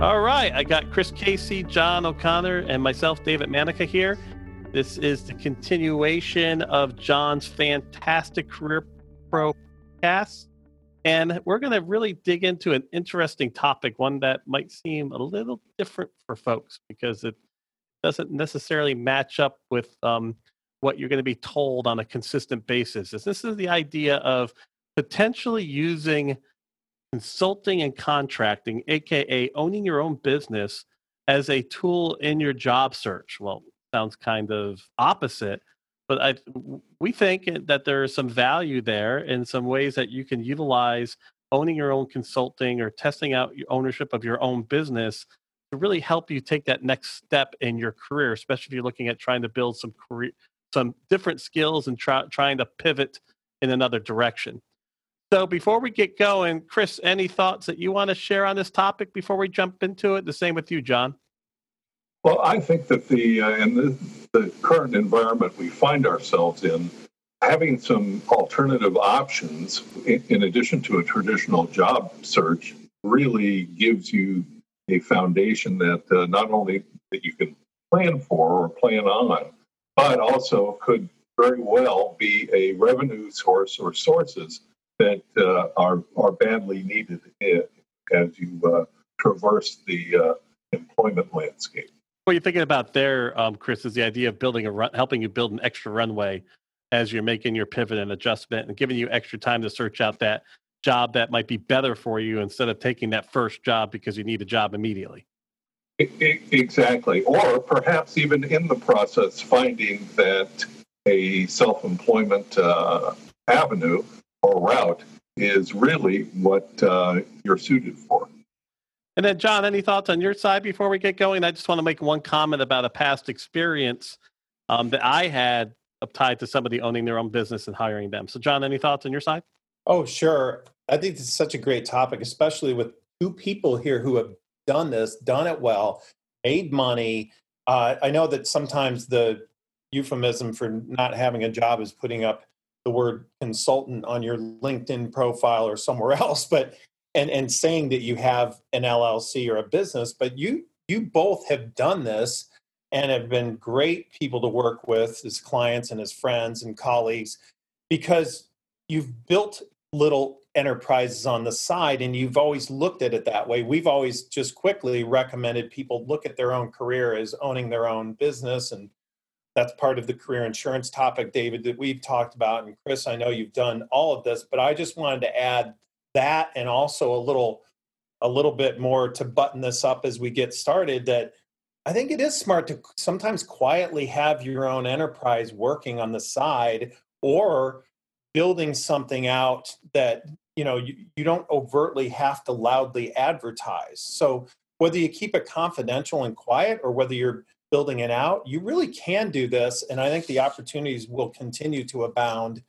All right, I got Chris Casey, John O'Connor, and myself, David Manica, here. This is the continuation of John's fantastic Career Pro cast, and we're going to really dig into an interesting topic, one that might seem a little different for folks because it doesn't necessarily match up with what you're going to be told on a consistent basis. This is the idea of potentially using consulting and contracting, aka owning your own business, as a tool in your job search. Well, sounds kind of opposite, but we think that there is some value there in some ways that you can utilize owning your own consulting or testing out your ownership of your own business to really help you take that next step in your career, especially if you're looking at trying to build some career, some different skills, and trying to pivot in another direction. So before we get going, Chris, any thoughts that you want to share on this topic before we jump into it? The same with you, John. Well, I think that in the current environment we find ourselves in, having some alternative options in addition to a traditional job search really gives you a foundation that not only that you can plan for or plan on, but also could very well be a revenue source or sources that are badly needed as you traverse the employment landscape. What you're thinking about there, Chris, is the idea of building helping you build an extra runway as you're making your pivot and adjustment, and giving you extra time to search out that job that might be better for you instead of taking that first job because you need a job immediately. Exactly. Or perhaps even in the process, finding that a self-employment avenue or route is really what you're suited for. And then, John, any thoughts on your side before we get going? I just want to make one comment about a past experience that I had tied to somebody owning their own business and hiring them. So, John, any thoughts on your side? Oh, sure. I think this is such a great topic, especially with two people here who have done this, done it well, made money. I know that sometimes the euphemism for not having a job is putting up the word consultant on your LinkedIn profile or somewhere else, but and saying that you have an LLC or a business, but you both have done this and have been great people to work with as clients and as friends and colleagues, because you've built little enterprises on the side and you've always looked at it that way. We've always just quickly recommended people look at their own career as owning their own business, and that's part of the career insurance topic, David, that we've talked about. And Chris, I know you've done all of this, but I just wanted to add that, and also a little bit more to button this up as we get started, that I think it is smart to sometimes quietly have your own enterprise working on the side, or building something out that you don't overtly have to loudly advertise. So whether you keep it confidential and quiet or whether you're building it out, you really can do this. And I think the opportunities will continue to abound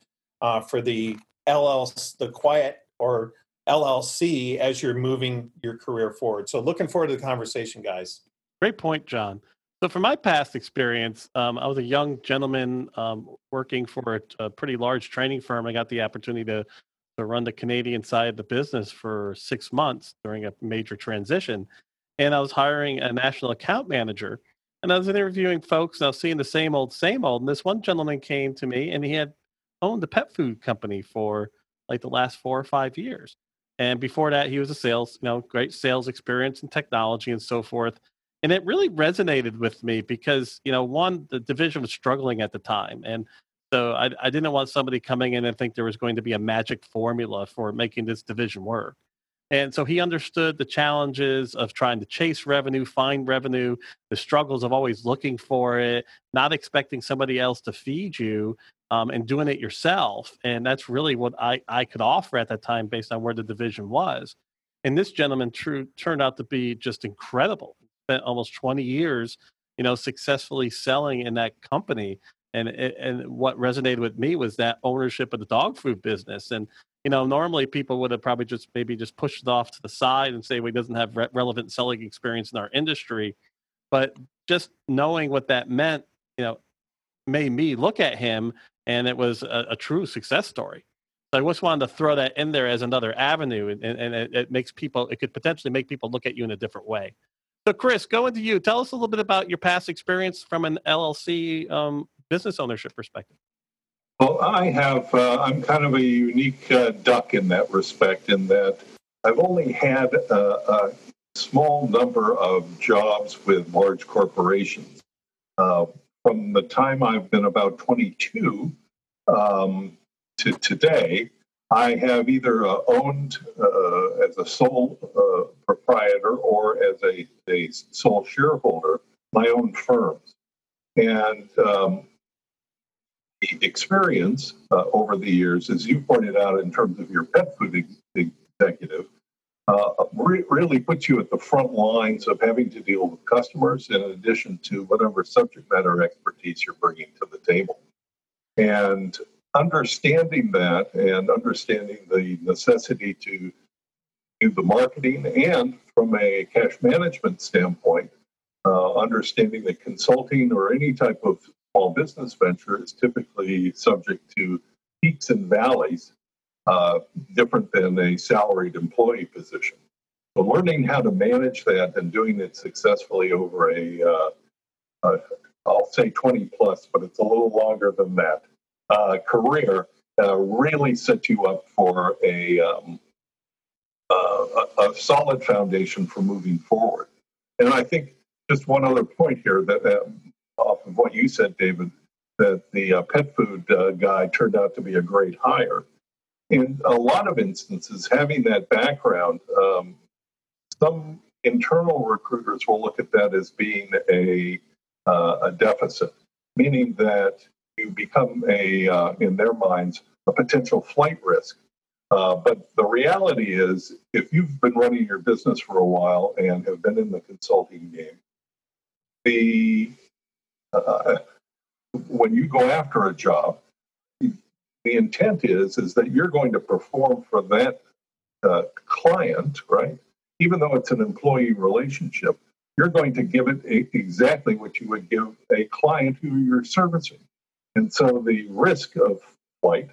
for the LLC, the quiet or LLC, as you're moving your career forward. So looking forward to the conversation, guys. Great point, John. So from my past experience, I was a young gentleman working for a pretty large training firm. I got the opportunity to run the Canadian side of the business for 6 months during a major transition. And I was hiring a national account manager. And I was interviewing folks, and I was seeing the same old. And this one gentleman came to me, and he had owned a pet food company for like the last 4 or 5 years. And before that, he was a great sales experience in technology and so forth. And it really resonated with me because, one, the division was struggling at the time. And so I didn't want somebody coming in and think there was going to be a magic formula for making this division work. And so he understood the challenges of trying to chase revenue, find revenue, the struggles of always looking for it, not expecting somebody else to feed you, and doing it yourself. And that's really what I could offer at that time based on where the division was. And this gentleman turned out to be just incredible. Spent almost 20 years, successfully selling in that company. And what resonated with me was that ownership of the dog food business. And normally people would have probably just pushed it off to the side and say, well, he doesn't have relevant selling experience in our industry. But just knowing what that meant, made me look at him, and it was a true success story. So I just wanted to throw that in there as another avenue, and it makes people, it could potentially make people look at you in a different way. So Chris, going to you, tell us a little bit about your past experience from an LLC business ownership perspective. Well, I have, I'm kind of a unique duck in that respect, in that I've only had a small number of jobs with large corporations. From the time I've been about 22 to today, I have either owned as a sole proprietor or as a sole shareholder my own firms. And the experience over the years, as you pointed out in terms of your pet food executive, really puts you at the front lines of having to deal with customers in addition to whatever subject matter expertise you're bringing to the table. And understanding that and understanding the necessity to do the marketing and from a cash management standpoint, understanding that consulting or any type of small business venture is typically subject to peaks and valleys, different than a salaried employee position. So learning how to manage that and doing it successfully over a I'll say 20 plus, but it's a little longer than that, career really sets you up for a solid foundation for moving forward. And I think just one other point here that off of what you said, David, that the pet food guy turned out to be a great hire. In a lot of instances, having that background, some internal recruiters will look at that as being a deficit, meaning that you become in their minds, a potential flight risk. But the reality is, if you've been running your business for a while and have been in the consulting game, when you go after a job, the intent is that you're going to perform for that client, right? Even though it's an employee relationship, you're going to give it exactly what you would give a client who you're servicing. And so the risk of flight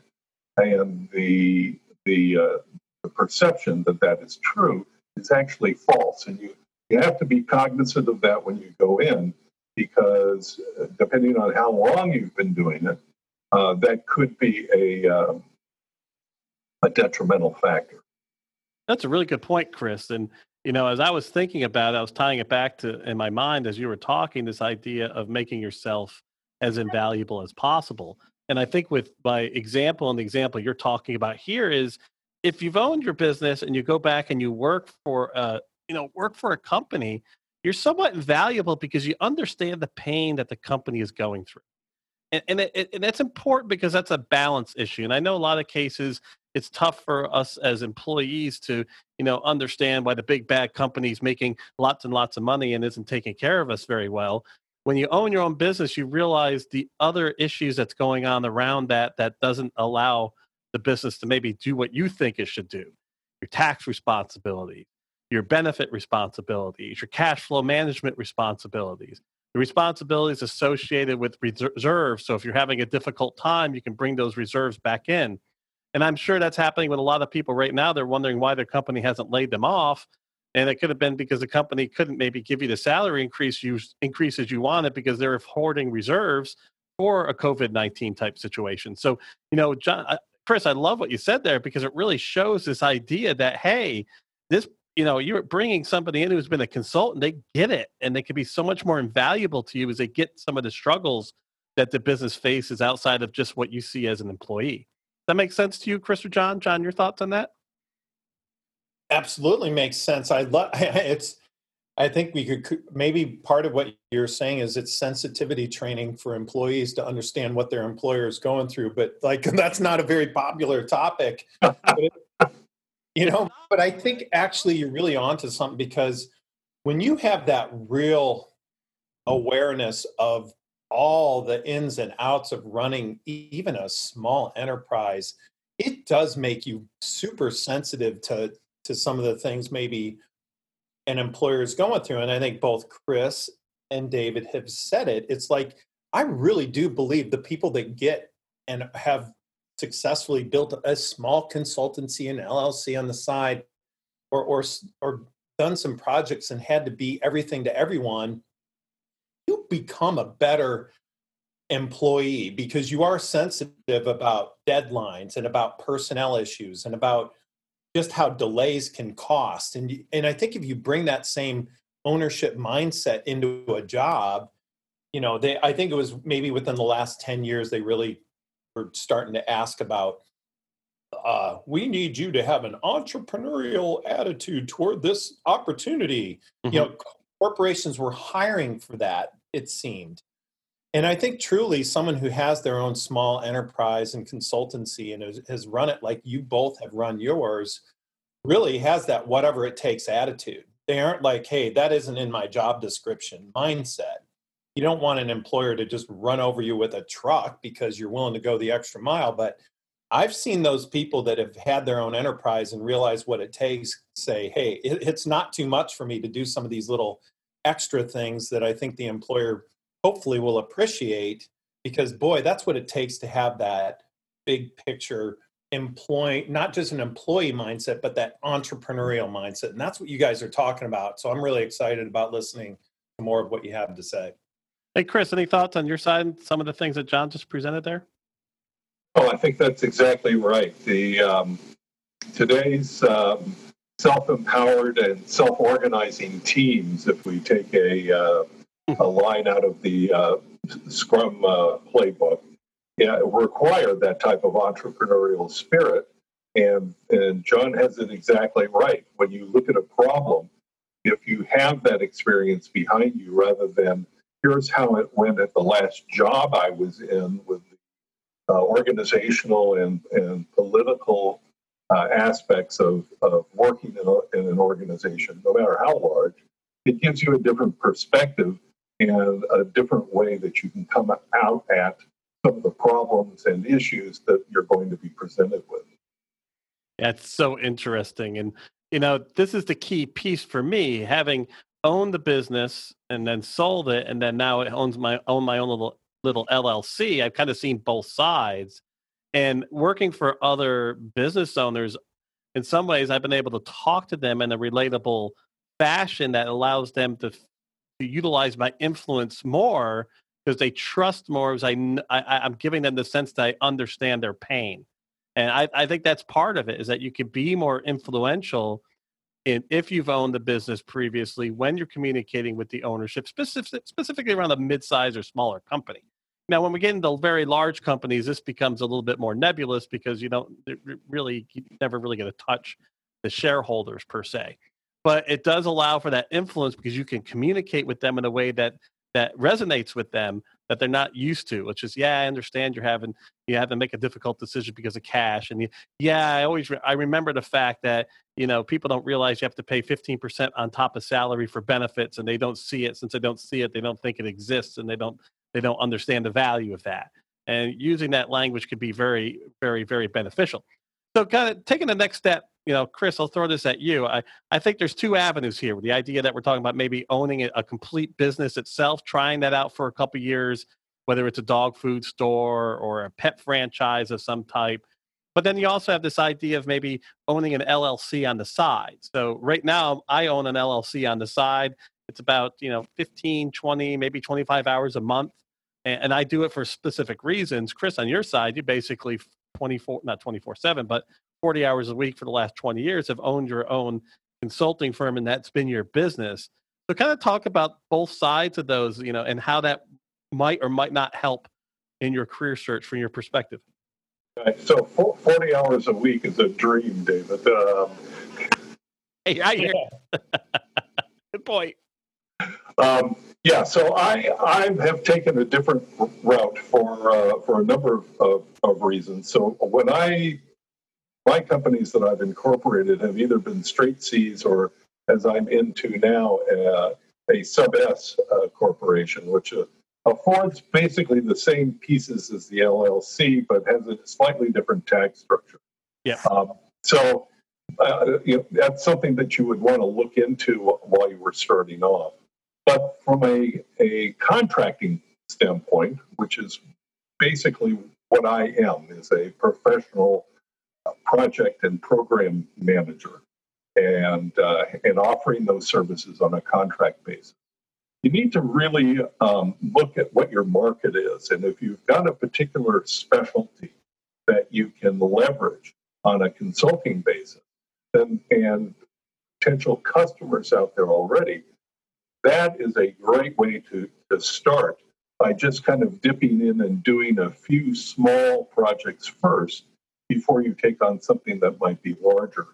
and the perception that that is true is actually false. And you have to be cognizant of that when you go in, because depending on how long you've been doing it, that could be a detrimental factor. That's a really good point, Chris. And, you know, as I was thinking about it, I was tying it back to, in my mind, as you were talking, this idea of making yourself as invaluable as possible. And I think with my example, and the example you're talking about here is, if you've owned your business and you go back and you work for a company, you're somewhat invaluable because you understand the pain that the company is going through. And that's important because that's a balance issue. And I know a lot of cases, it's tough for us as employees to, you know, understand why the big bad company is making lots and lots of money and isn't taking care of us very well. When you own your own business, you realize the other issues that's going on around that doesn't allow the business to maybe do what you think it should do. Your tax responsibility, your benefit responsibilities, your cash flow management responsibilities. The responsibilities associated with reserves. So if you're having a difficult time, you can bring those reserves back in. And I'm sure that's happening with a lot of people right now. They're wondering why their company hasn't laid them off. And it could have been because the company couldn't maybe give you the salary increases you wanted because they're hoarding reserves for a COVID-19 type situation. So, you know, John, Chris, I love what you said there because it really shows this idea that, hey, you know, you're bringing somebody in who's been a consultant, they get it. And they can be so much more invaluable to you as they get some of the struggles that the business faces outside of just what you see as an employee. Does that make sense to you, Chris or John? John, your thoughts on that? Absolutely makes sense. I think we could, maybe part of what you're saying is it's sensitivity training for employees to understand what their employer is going through. But like, that's not a very popular topic. You know, but I think actually you're really onto something, because when you have that real awareness of all the ins and outs of running even a small enterprise, it does make you super sensitive to some of the things maybe an employer is going through. And I think both Chris and David have said it. It's like, I really do believe the people that get and have successfully built a small consultancy and LLC on the side, or done some projects and had to be everything to everyone, you become a better employee because you are sensitive about deadlines and about personnel issues and about just how delays can cost. And I think if you bring that same ownership mindset into a job, you know, I think it was maybe within the last 10 years, they really were starting to ask about, we need you to have an entrepreneurial attitude toward this opportunity. Mm-hmm. You know, corporations were hiring for that, it seemed. And I think truly someone who has their own small enterprise and consultancy and has run it like you both have run yours really has that whatever it takes attitude. They aren't like, hey, that isn't in my job description mindset. You don't want an employer to just run over you with a truck because you're willing to go the extra mile. But I've seen those people that have had their own enterprise and realize what it takes say, hey, it's not too much for me to do some of these little extra things that I think the employer hopefully will appreciate, because boy, that's what it takes to have that big picture employee, not just an employee mindset, but that entrepreneurial mindset. And that's what you guys are talking about. So I'm really excited about listening to more of what you have to say. Hey, Chris, any thoughts on your side and some of the things that John just presented there? Oh, I think that's exactly right. The today's self-empowered and self-organizing teams, if we take a line out of the Scrum playbook, require that type of entrepreneurial spirit. And John has it exactly right. When you look at a problem, if you have that experience behind you rather than here's how it went at the last job I was in with the organizational and political aspects of working in an organization, no matter how large, it gives you a different perspective and a different way that you can come out at some of the problems and issues that you're going to be presented with. That's so interesting. And, you know, this is the key piece for me, having owned the business and then sold it, and then now it owns my own little LLC. I've kind of seen both sides. And working for other business owners, in some ways, I've been able to talk to them in a relatable fashion that allows them to utilize my influence more because they trust more as I'm giving them the sense that I understand their pain. And I think that's part of it, is that you can be more influential in, if you've owned the business previously, when you're communicating with the ownership, specifically around a mid-size or smaller company. Now, when we get into very large companies, this becomes a little bit more nebulous because you never really get to touch the shareholders per se. But it does allow for that influence because you can communicate with them in a way that resonates with them that they're not used to, which is, I understand you have to make a difficult decision because of cash. And I remember the fact that, you know, people don't realize you have to pay 15% on top of salary for benefits, and they don't see it. Since they don't see it, they don't think it exists, and they don't understand the value of that. And using that language could be very, very, very beneficial. So kind of taking the next step, you know, Chris, I'll throw this at you. I think there's two avenues here. The idea that we're talking about maybe owning a complete business itself, trying that out for a couple of years, whether it's a dog food store or a pet franchise of some type. But then you also have this idea of maybe owning an LLC on the side. So right now I own an LLC on the side. It's about, you know, 15, 20, maybe 25 hours a month. And I do it for specific reasons. Chris, on your side, you basically 24/7, but 40 hours a week for the last 20 years have owned your own consulting firm, and that's been your business. So kind of talk about both sides of those, you know, and how that might or might not help in your career search from your perspective. Right. So 40 hours a week is a dream, David. Hey, I hear you. Good point. So I have taken a different route for a number of reasons. So when my companies that I've incorporated have either been straight C's or, as I'm into now, a sub-S corporation, which affords basically the same pieces as the LLC, but has a slightly different tax structure. Yeah. So that's something that you would want to look into while you were starting off. But from a contracting standpoint, which is basically what I am, is a professional project and program manager, and offering those services on a contract basis. You need to really look at what your market is, and if you've got a particular specialty that you can leverage on a consulting basis, and potential customers out there already, that is a great way to start by just kind of dipping in and doing a few small projects first before you take on something that might be larger.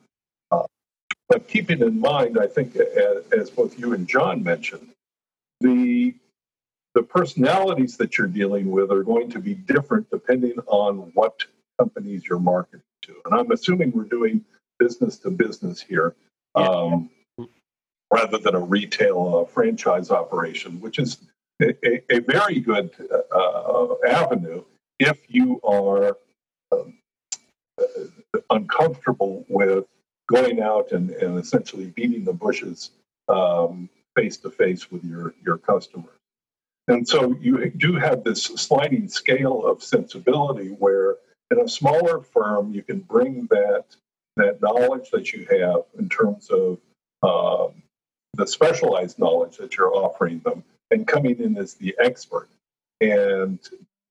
But keeping in mind, I think, as both you and John mentioned, the personalities that you're dealing with are going to be different depending on what companies you're marketing to. And I'm assuming we're doing business to business here, rather than a retail franchise operation, which is a very good avenue if you are uncomfortable with going out and essentially beating the bushes face-to-face with your customer. And so you do have this sliding scale of sensibility where in a smaller firm, you can bring that knowledge that you have in terms of the specialized knowledge that you're offering them and coming in as the expert. And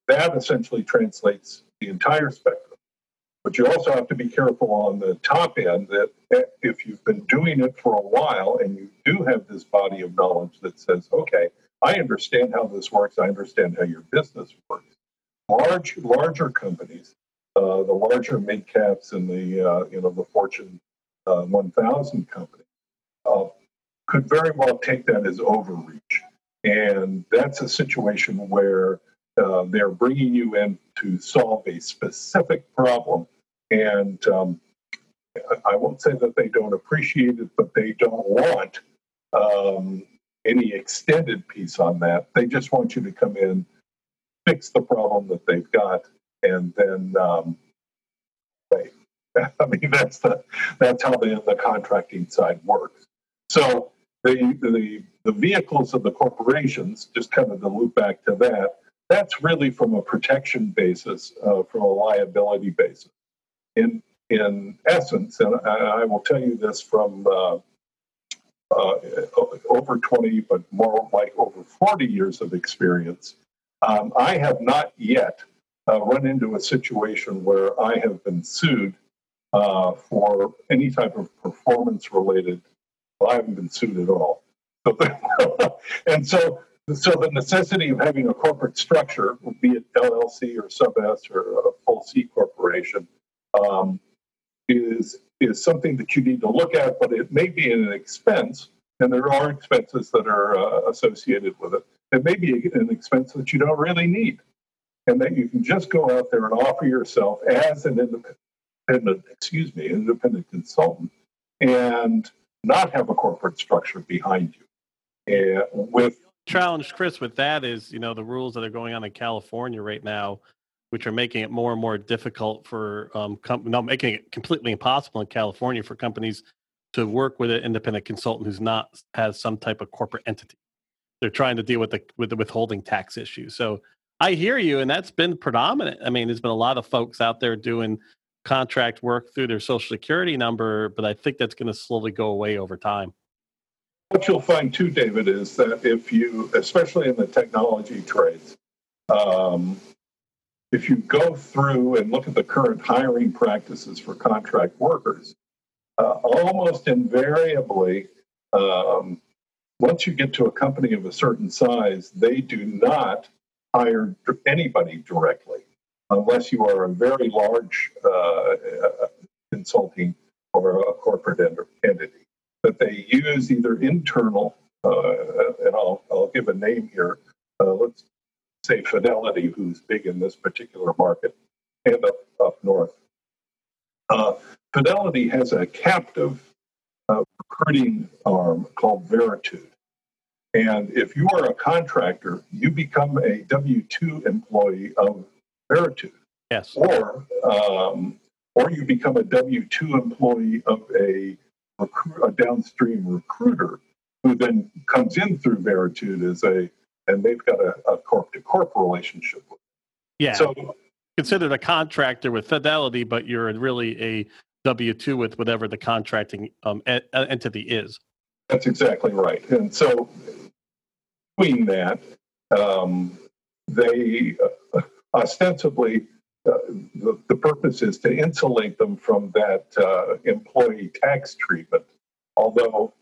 that essentially translates the entire spectrum. But you also have to be careful on the top end that if you've been doing it for a while and you do have this body of knowledge that says, okay, I understand how this works, I understand how your business works. Larger companies, the larger mid-caps and the Fortune 1000 companies, could very well take that as overreach. And that's a situation where they're bringing you in to solve a specific problem. And I won't say that they don't appreciate it, but they don't want any extended piece on that. They just want you to come in, fix the problem that they've got, and then I mean, that's how the contracting side works. So the vehicles of the corporations, just kind of to loop back to that, that's really from a protection basis, from a liability basis. In essence, and I will tell you this from over 20, but more like over 40 years of experience, I have not yet run into a situation where I have been sued for any type of performance-related. Well, I haven't been sued at all. And so the necessity of having a corporate structure, be it LLC or sub-S or a full C corporation, is something that you need to look at, but it may be an expense, and there are expenses that are associated with it. It may be an expense that you don't really need, and that you can just go out there and offer yourself as an independent consultant, and not have a corporate structure behind you. With challenge, Chris, with that is, the rules that are going on in California right now, which are making it more and more difficult for making it completely impossible in California for companies to work with an independent consultant who's not has some type of corporate entity. They're trying to deal with the withholding tax issue. So I hear you, and that's been predominant. I mean, there's been a lot of folks out there doing contract work through their Social Security number, but I think that's going to slowly go away over time. What you'll find too, David, is that if you, especially in the technology trades, if you go through and look at the current hiring practices for contract workers, almost invariably, once you get to a company of a certain size, they do not hire anybody directly, unless you are a very large consulting or a corporate entity, that they use either internal, and I'll give a name here, let's say Fidelity, who's big in this particular market, and up north. Fidelity has a captive recruiting arm called Veritude. And if you are a contractor, you become a W-2 employee of Veritude. Yes. Or you become a W-2 employee of a downstream recruiter who then comes in through Veritude and they've got a corp-to-corp relationship with them. Yeah. So considered a contractor with Fidelity, but you're really a W-2 with whatever the contracting entity is. That's exactly right. And so between that, they ostensibly, the purpose is to insulate them from that employee tax treatment. Although,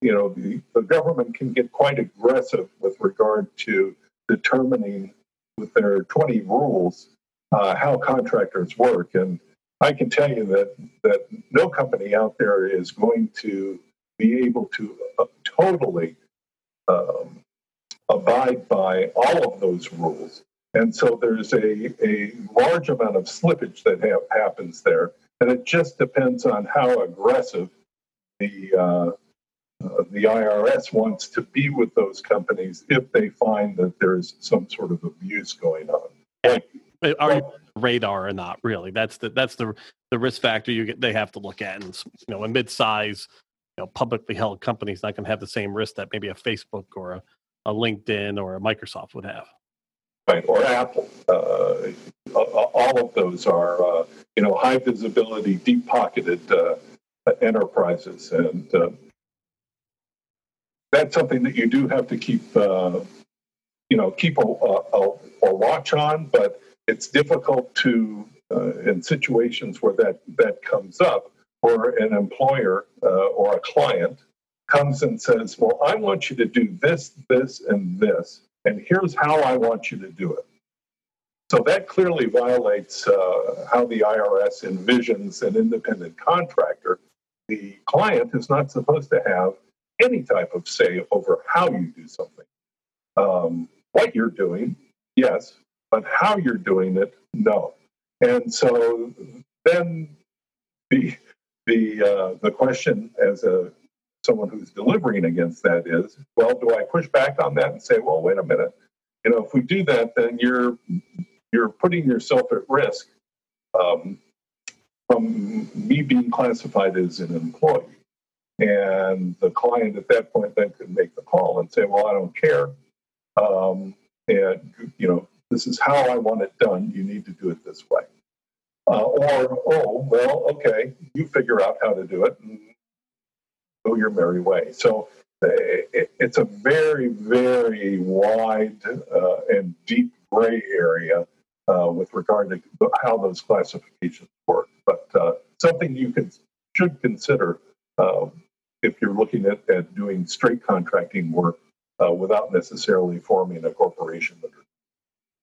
you know, the government can get quite aggressive with regard to determining with their 20 rules how contractors work. And I can tell you that no company out there is going to be able to totally abide by all of those rules. And so there's a large amount of slippage that happens there. And it just depends on how aggressive the IRS wants to be with those companies if they find that there's some sort of abuse going on. Like, are you on the radar or not? Really, that's the risk factor they have to look at. And, you know, a mid-size, you know, publicly held company is not going to have the same risk that maybe a Facebook or a LinkedIn or a Microsoft would have. Right, or Apple. All of those are you know, high visibility, deep pocketed enterprises, and that's something that you do have to keep a watch on. But it's difficult to in situations where that comes up, where an employer or a client comes and says, "Well, I want you to do this, this, and this, and here's how I want you to do it." So that clearly violates how the IRS envisions an independent contractor. The client is not supposed to have any type of say over how you do something. What you're doing, yes, but how you're doing it, no. And so then the question as someone who's delivering against that is, well, do I push back on that and say, well, wait a minute, you know, if we do that, then you're putting yourself at risk from me being classified as an employee. And the client at that point then could make the call and say, well, I don't care. And, you know, this is how I want it done. You need to do it this way. You figure out how to do it and go your merry way. So it's a very, very wide and deep gray area with regard to how those classifications work. But something you should consider if you're looking at doing straight contracting work without necessarily forming a corporation.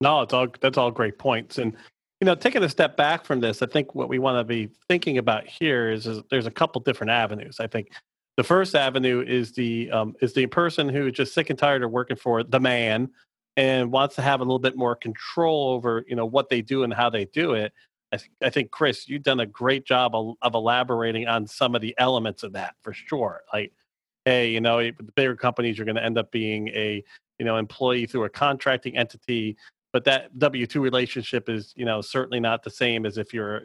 No, that's all great points. And, you know, taking a step back from this, I think what we want to be thinking about here is there's a couple different avenues. I think the first avenue is the person who is just sick and tired of working for the man and wants to have a little bit more control over, you know, what they do and how they do it. I think, Chris, you've done a great job of elaborating on some of the elements of that for sure. Like, hey, you know, the bigger companies, you're going to end up being a, you know, employee through a contracting entity, but that W-2 relationship is, you know, certainly not the same as if it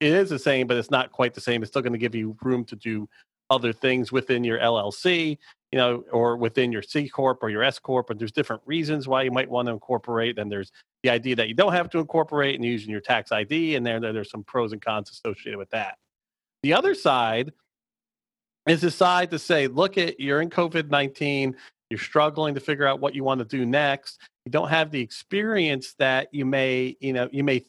is the same, but it's not quite the same. It's still going to give you room to do other things within your LLC, you know, or within your C Corp or your S Corp, and there's different reasons why you might want to incorporate. And there's the idea that you don't have to incorporate and using your tax ID, and there's some pros and cons associated with that. The other side is the side to say, look at, you're in COVID-19, you're struggling to figure out what you want to do next. You don't have the experience that you may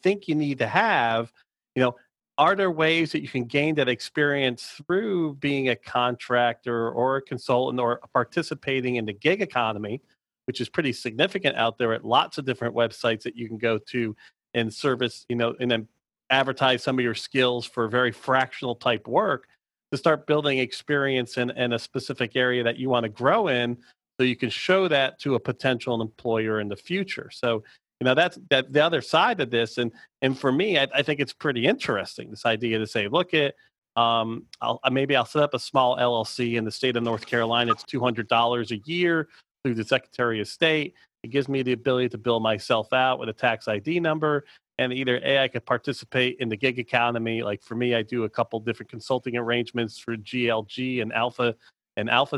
think you need to have, you know. Are there ways that you can gain that experience through being a contractor or a consultant or participating in the gig economy, which is pretty significant out there at lots of different websites that you can go to and service, you know, and then advertise some of your skills for very fractional type work to start building experience in a specific area that you want to grow in so you can show that to a potential employer in the future. So, you know, that's the other side of this. And for me, I think it's pretty interesting, this idea to say, look at, I'll set up a small LLC in the state of North Carolina. It's $200 a year through the Secretary of State. It gives me the ability to bill myself out with a tax ID number. And either A, I could participate in the gig economy. Like for me, I do a couple different consulting arrangements through GLG and Alpha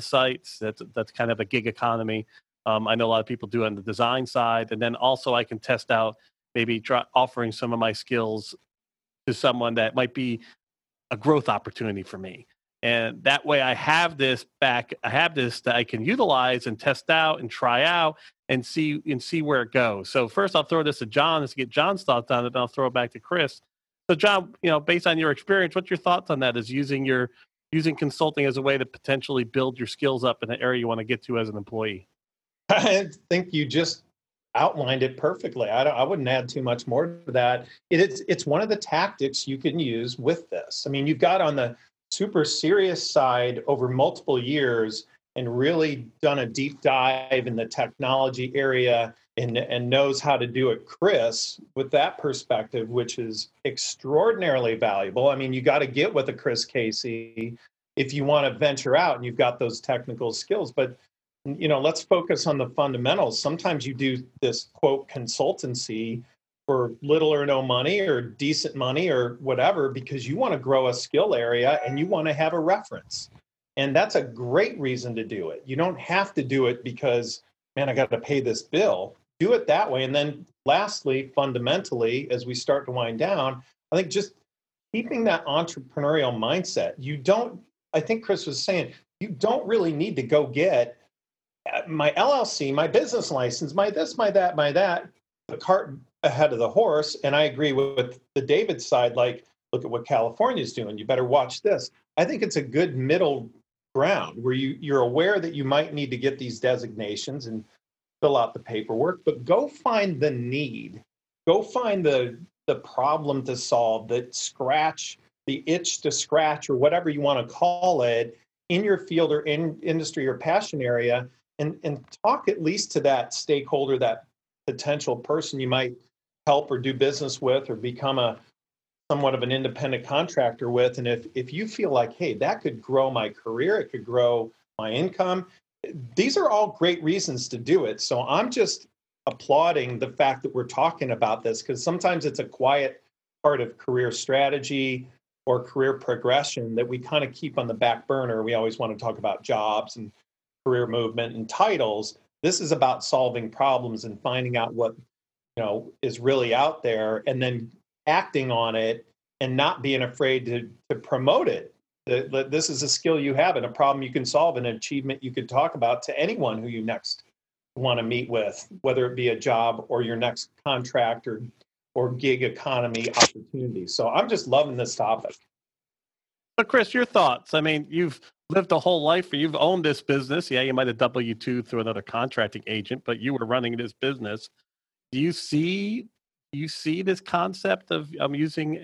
Sites. That's kind of a gig economy. I know a lot of people do it on the design side. And then also I can test out, maybe offering some of my skills to someone that might be a growth opportunity for me. And that way I have this that I can utilize and test out and try out and see where it goes. So first I'll throw this to John to get John's thoughts on it, and I'll throw it back to Chris. So John, based on your experience, what's your thoughts on that? Is using consulting as a way to potentially build your skills up in the area you want to get to as an employee? I think you just outlined it perfectly. I wouldn't add too much more to that. It's one of the tactics you can use with this. I mean, you've got on the super serious side over multiple years and really done a deep dive in the technology area and knows how to do it, Chris, with that perspective, which is extraordinarily valuable. I mean, you got to get with a Chris Casey if you want to venture out and you've got those technical skills. But, let's focus on the fundamentals. Sometimes you do this, quote, consultancy for little or no money or decent money or whatever, because you want to grow a skill area and you want to have a reference. And that's a great reason to do it. You don't have to do it because, man, I got to pay this bill. Do it that way. And then lastly, fundamentally, as we start to wind down, I think just keeping that entrepreneurial mindset. I think Chris was saying, you don't really need to go get my LLC, my business license, my this, my that, the cart ahead of the horse. And I agree with the David side, like, look at what California's doing. You better watch this. I think it's a good middle ground where you're aware that you might need to get these designations and fill out the paperwork, but go find the need. Go find the problem to solve, the itch to scratch, or whatever you want to call it, in your field or in industry or passion area, and talk at least to that stakeholder, that potential person you might help or do business with or become somewhat of an independent contractor with. And if you feel like, hey, that could grow my career, it could grow my income, these are all great reasons to do it. So I'm just applauding the fact that we're talking about this, because sometimes it's a quiet part of career strategy or career progression that we kind of keep on the back burner. We always want to talk about jobs and career movement and titles. This is about solving problems and finding out what is really out there, and then acting on it and not being afraid to promote it. This is a skill you have and a problem you can solve and an achievement you could talk about to anyone who you next want to meet with, whether it be a job or your next contract or gig economy opportunity. So I'm just loving this topic. So Chris, your thoughts. I mean, you've lived a whole life where you've owned this business. Yeah, you might have W-2 through another contracting agent, but you were running this business. Do you see this concept of using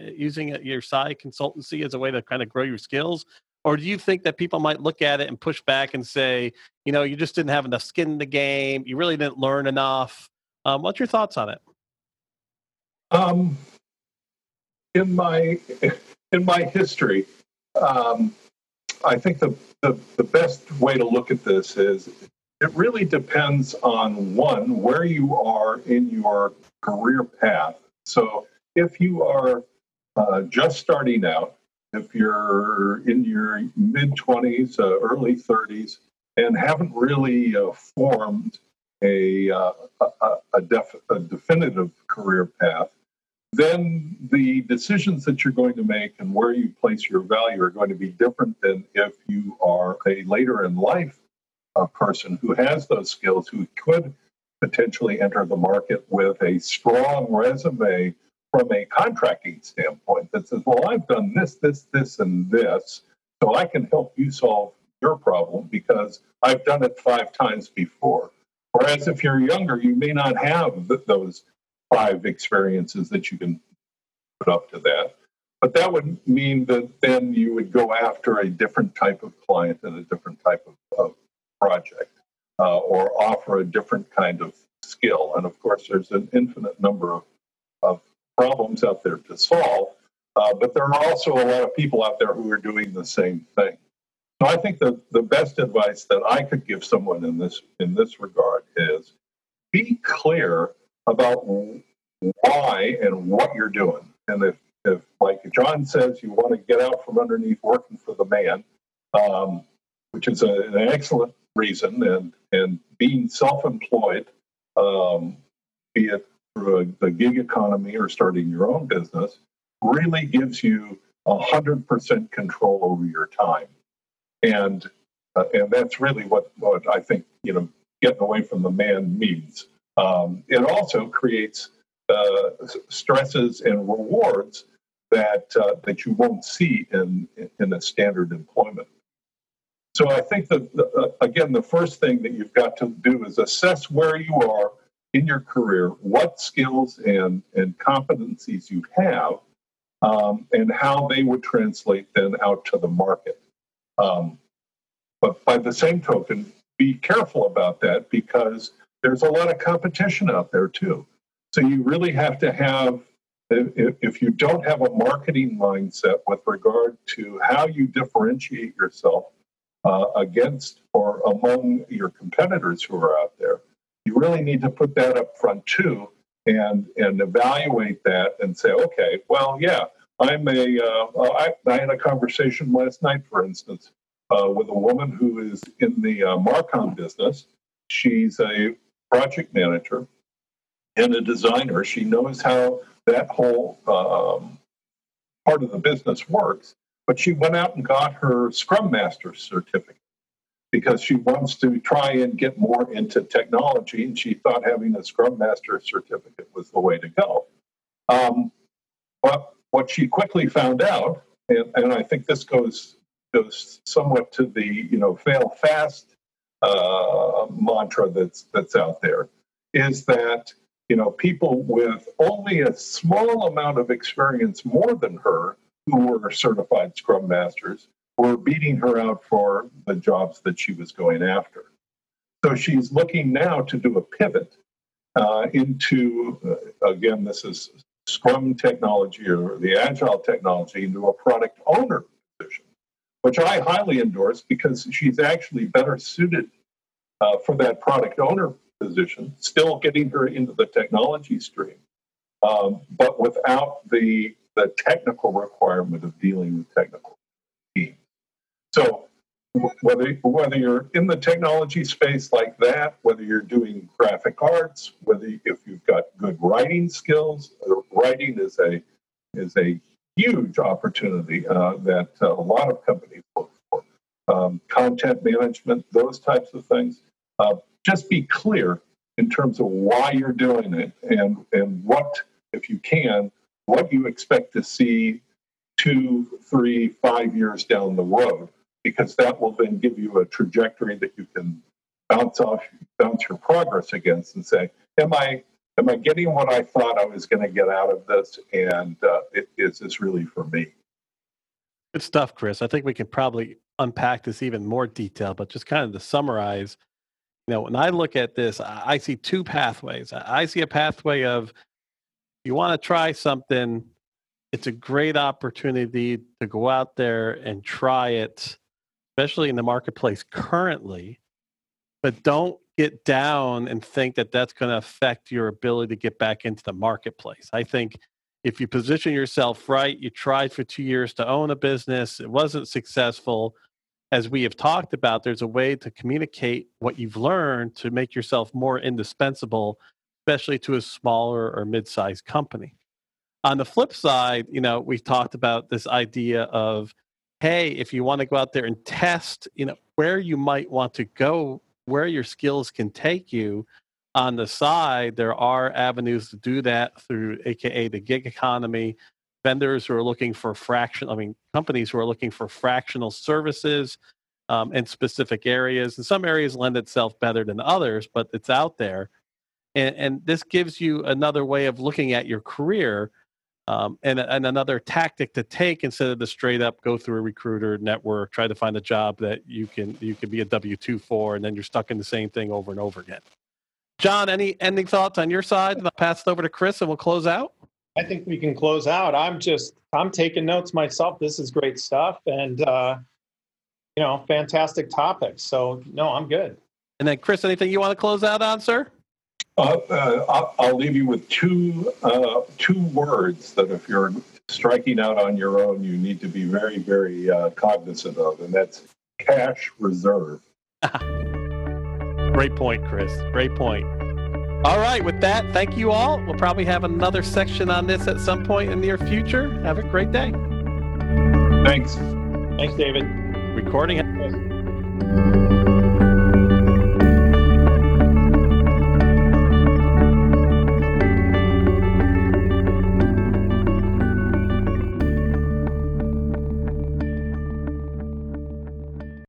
your side consultancy as a way to kind of grow your skills? Or do you think that people might look at it and push back and say, you just didn't have enough skin in the game. You really didn't learn enough. What's your thoughts on it? In my history, I think the best way to look at this is it really depends on, one, where you are in your career path. So if you are just starting out, if you're in your mid-20s, early 30s, and haven't really formed a definitive career path, then the decisions that you're going to make and where you place your value are going to be different than if you are a later in life a person who has those skills, who could potentially enter the market with a strong resume from a contracting standpoint that says, well, I've done this, this, this, and this, so I can help you solve your problem because I've done it 5 times before. Whereas if you're younger, you may not have those 5 experiences that you can put up to that. But that would mean that then you would go after a different type of client and a different type of project, or offer a different kind of skill. And of course, there's an infinite number of problems out there to solve, but there are also a lot of people out there who are doing the same thing. So I think the best advice that I could give someone in this regard is be clear about why and what you're doing. And if like John says, you want to get out from underneath working for the man, which is an excellent reason, and being self-employed, be it through the gig economy or starting your own business really gives you 100% control over your time. And that's really what I think, you know, getting away from the man means. It also creates stresses and rewards that you won't see in a standard employment. So I think that, again, the first thing that you've got to do is assess where you are in your career, what skills and competencies you have, and how they would translate then out to the market. But by the same token, be careful about that because there's a lot of competition out there too. So you really have to have, if you don't have a marketing mindset with regard to how you differentiate yourself against or among your competitors who are out there, you really need to put that up front too and evaluate that and say, okay, well, yeah, I had a conversation last night, for instance, with a woman who is in the Marcom business. She's a project manager and a designer. She knows how that whole part of the business works, but she went out and got her Scrum Master certificate because she wants to try and get more into technology, and she thought having a Scrum Master certificate was the way to go. But what she quickly found out, and I think this goes somewhat to the, you know, fail fast mantra that's out there, is that, you know, people with only a small amount of experience more than her who were certified Scrum Masters were beating her out for the jobs that she was going after. So she's looking now to do a pivot into, again, this is Scrum technology or the Agile technology, into a product owner position, which I highly endorse because she's actually better suited for that product owner position, still getting her into the technology stream, but without the technical requirement of dealing with technical teams. So whether you're in the technology space like that, whether you're doing graphic arts, if you've got good writing skills, writing is a huge opportunity that a lot of companies look for. Content management, those types of things. Just be clear in terms of why you're doing it and what, if you can, what you expect to see 2, 3, 5 years down the road, because that will then give you a trajectory that you can bounce your progress against and say, am I getting what I thought I was going to get out of this? And is this really for me? Good stuff, Chris. I think we can probably unpack this even more detail, but just kind of to summarize, you know, when I look at this, I see two pathways. I see a pathway of you want to try something. It's a great opportunity to go out there and try it, especially in the marketplace currently, but don't get down and think that that's going to affect your ability to get back into the marketplace. I think if you position yourself right, you tried for 2 years to own a business, it wasn't successful. As we have talked about, there's a way to communicate what you've learned to make yourself more indispensable, especially to a smaller or mid-sized company. On the flip side, you know, we've talked about this idea of, hey, if you want to go out there and test, you know, where you might want to go, where your skills can take you. On the side, there are avenues to do that through, AKA the gig economy, vendors who are looking for companies who are looking for fractional services in specific areas. And some areas lend itself better than others, but it's out there. And this gives you another way of looking at your career and another tactic to take instead of the straight up go through a recruiter network, try to find a job that you can be a W-2 for, and then you're stuck in the same thing over and over again. John, any ending thoughts on your side? I'll pass it over to Chris and we'll close out. I think we can close out. I'm taking notes myself. This is great stuff and, you know, fantastic topics. So no, I'm good. And then Chris, anything you want to close out on, sir? I'll leave you with two words that if you're striking out on your own, you need to be very, very cognizant of, and that's cash reserve. Great point, Chris. Great point. All right, with that, thank you all. We'll probably have another section on this at some point in the near future. Have a great day. Thanks. Thanks, David. Recording.